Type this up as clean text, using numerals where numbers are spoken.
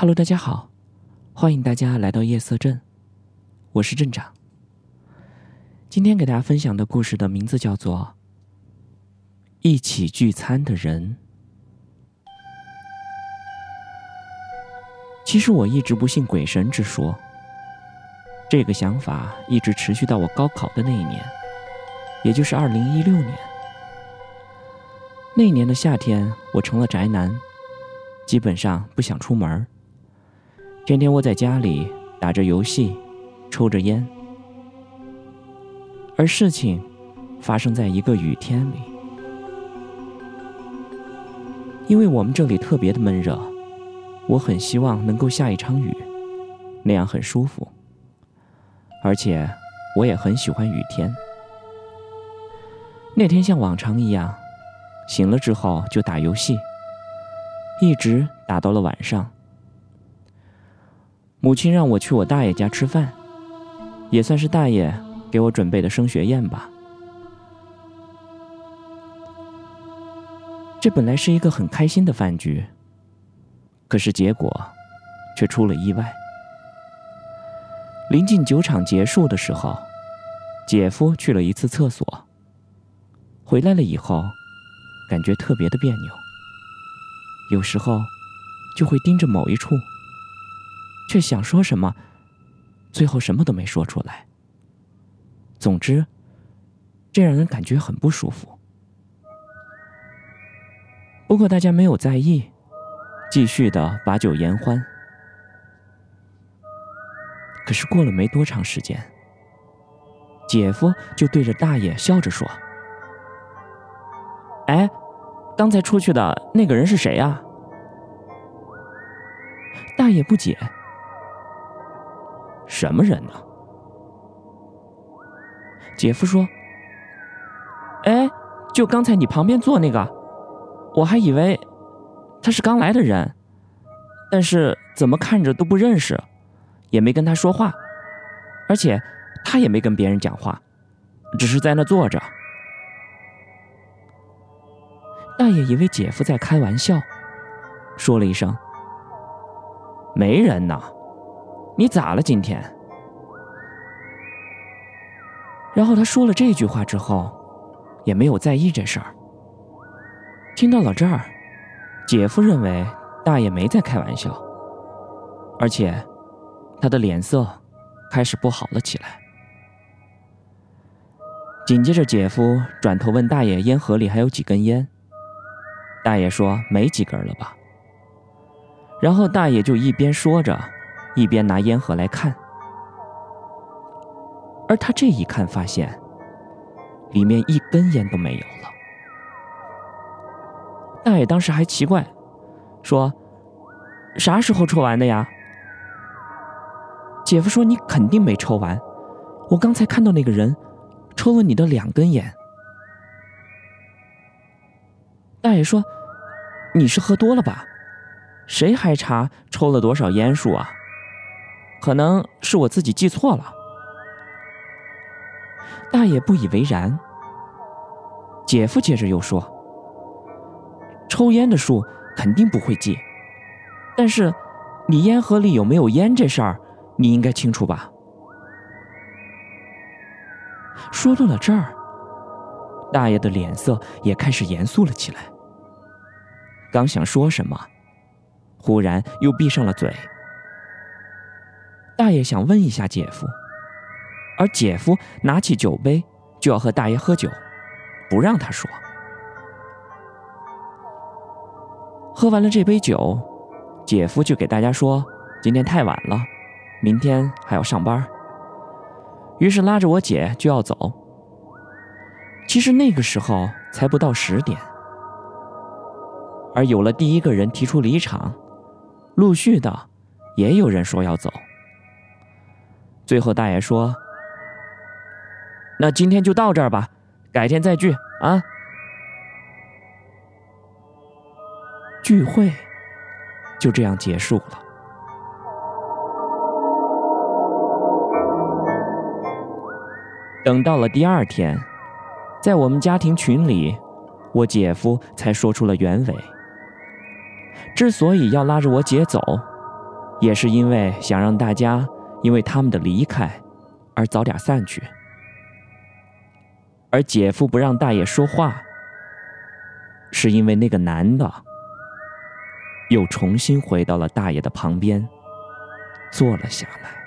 Hello， 大家好，欢迎大家来到夜色镇，我是镇长。今天给大家分享的故事的名字叫做《一起聚餐的人》。其实我一直不信鬼神之说，这个想法一直持续到我高考的那一年，也就是2016年。那一年的夏天，我成了宅男，基本上不想出门，天天窝在家里打着游戏，抽着烟。而事情发生在一个雨天里，因为我们这里特别的闷热，我很希望能够下一场雨，那样很舒服。而且我也很喜欢雨天。那天像往常一样，醒了之后就打游戏，一直打到了晚上。母亲让我去我大爷家吃饭，也算是大爷给我准备的升学宴吧。这本来是一个很开心的饭局，可是结果却出了意外。临近酒场结束的时候，姐夫去了一次厕所，回来了以后感觉特别的别扭，有时候就会盯着某一处，却想说什么，最后什么都没说出来。总之，这让人感觉很不舒服。不过大家没有在意，继续的把酒言欢。可是过了没多长时间，姐夫就对着大爷笑着说：“哎，刚才出去的那个人是谁啊？”大爷不解：“什么人呢？”姐夫说：“哎，就刚才你旁边坐那个，我还以为他是刚来的人，但是怎么看着都不认识，也没跟他说话，而且他也没跟别人讲话，只是在那坐着。”大爷以为姐夫在开玩笑，说了一声：“没人呢，你咋了今天？”然后他说了这句话之后，也没有在意这事儿。听到了这儿，姐夫认为大爷没在开玩笑，而且他的脸色开始不好了起来。紧接着姐夫转头问大爷烟盒里还有几根烟，大爷说没几根了吧。然后大爷就一边说着，一边拿烟盒来看。而他这一看发现，里面一根烟都没有了。大爷当时还奇怪，说：“啥时候抽完的呀？”姐夫说：“你肯定没抽完，我刚才看到那个人抽了你的2根烟。”大爷说：“你是喝多了吧？谁还查抽了多少烟数啊？可能是我自己记错了。”大爷不以为然。姐夫接着又说：“抽烟的数肯定不会记，但是你烟盒里有没有烟这事儿，你应该清楚吧？”说到了这儿，大爷的脸色也开始严肃了起来。刚想说什么，忽然又闭上了嘴。大爷想问一下姐夫，而姐夫拿起酒杯就要和大爷喝酒，不让他说。喝完了这杯酒，姐夫就给大家说：“今天太晚了，明天还要上班。”于是拉着我姐就要走。其实那个时候才不到10点，而有了第一个人提出离场，陆续的也有人说要走。最后大爷说：“那今天就到这儿吧，改天再聚啊。”聚会就这样结束了。等到了第二天，在我们家庭群里，我姐夫才说出了原委。之所以要拉着我姐走，也是因为想让大家因为他们的离开而早点散去。而姐夫不让大爷说话，是因为那个男的又重新回到了大爷的旁边坐了下来。